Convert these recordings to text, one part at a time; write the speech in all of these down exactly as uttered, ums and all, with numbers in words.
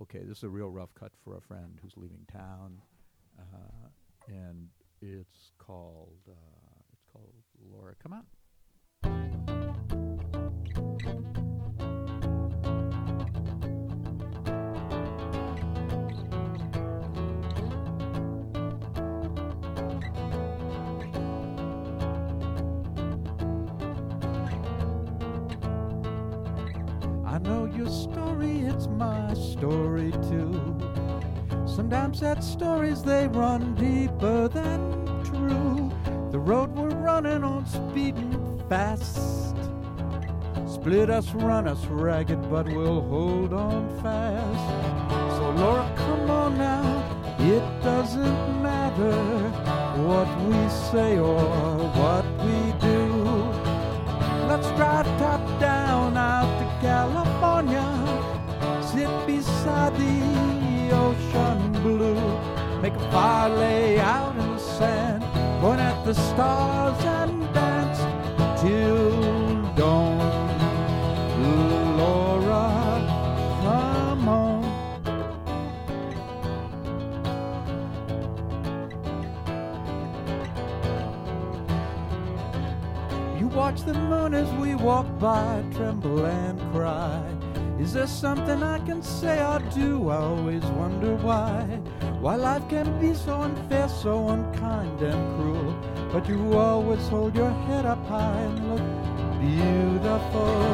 okay, this is a real rough cut for a friend who's leaving town, uh, and it's called uh, it's called Laura C'mon. I know your story, it's my story too. Sometimes sad stories, they run deeper than true. The road we're running on, speeding fast. Split us, run us ragged, but we'll hold on fast. So Laura, come on now, it doesn't matter what we say or what we do. Let's drive top down out to California, sit beside the ocean blue, make a fire, lay out in the sand, point at the stars and dance till dawn. Laura, come on. You watch the moon as we walk by, tremble and cry. Is there something I can say or do? I always wonder why. Why life can be so unfair, so unkind and cruel. But you always hold your head up high and look beautiful.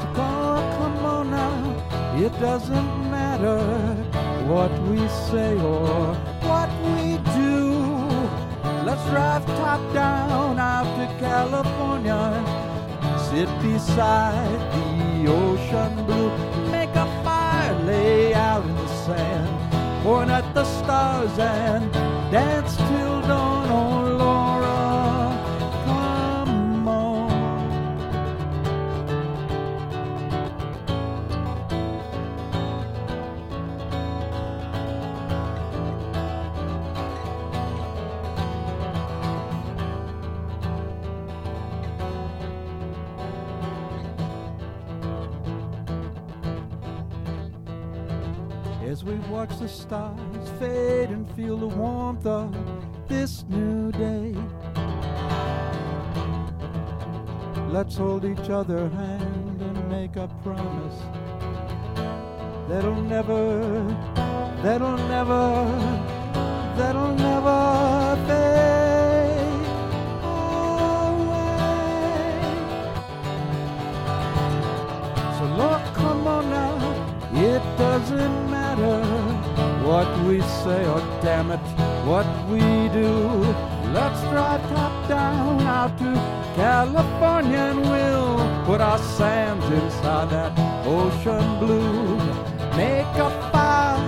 So come, come on now, it doesn't matter what we say or what we do. Let's drive top down out to California. Sit beside the ocean blue, make a fire, lay out in the sand, point at the stars and dance till dawn. Oh Laura, come on. As we watch the stars fade and feel the warmth of this new day, let's hold each other hand and make a promise that'll never, that'll never, that'll never fade. It doesn't matter what we say or damn it, what we do. Let's drive top down out to California and we'll put our sands inside that ocean blue. Make a fire,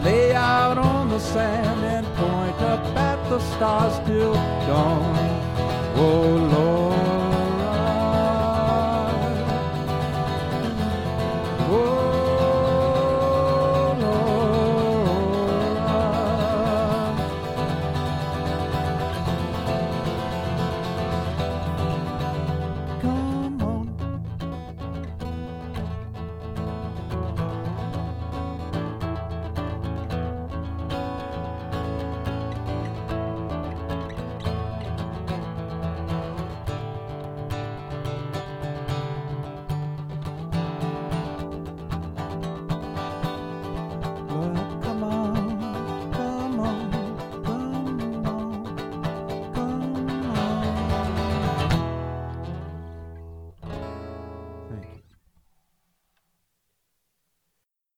sleigh out on the sand and point up at the stars till dawn. Oh Lord. Thank you.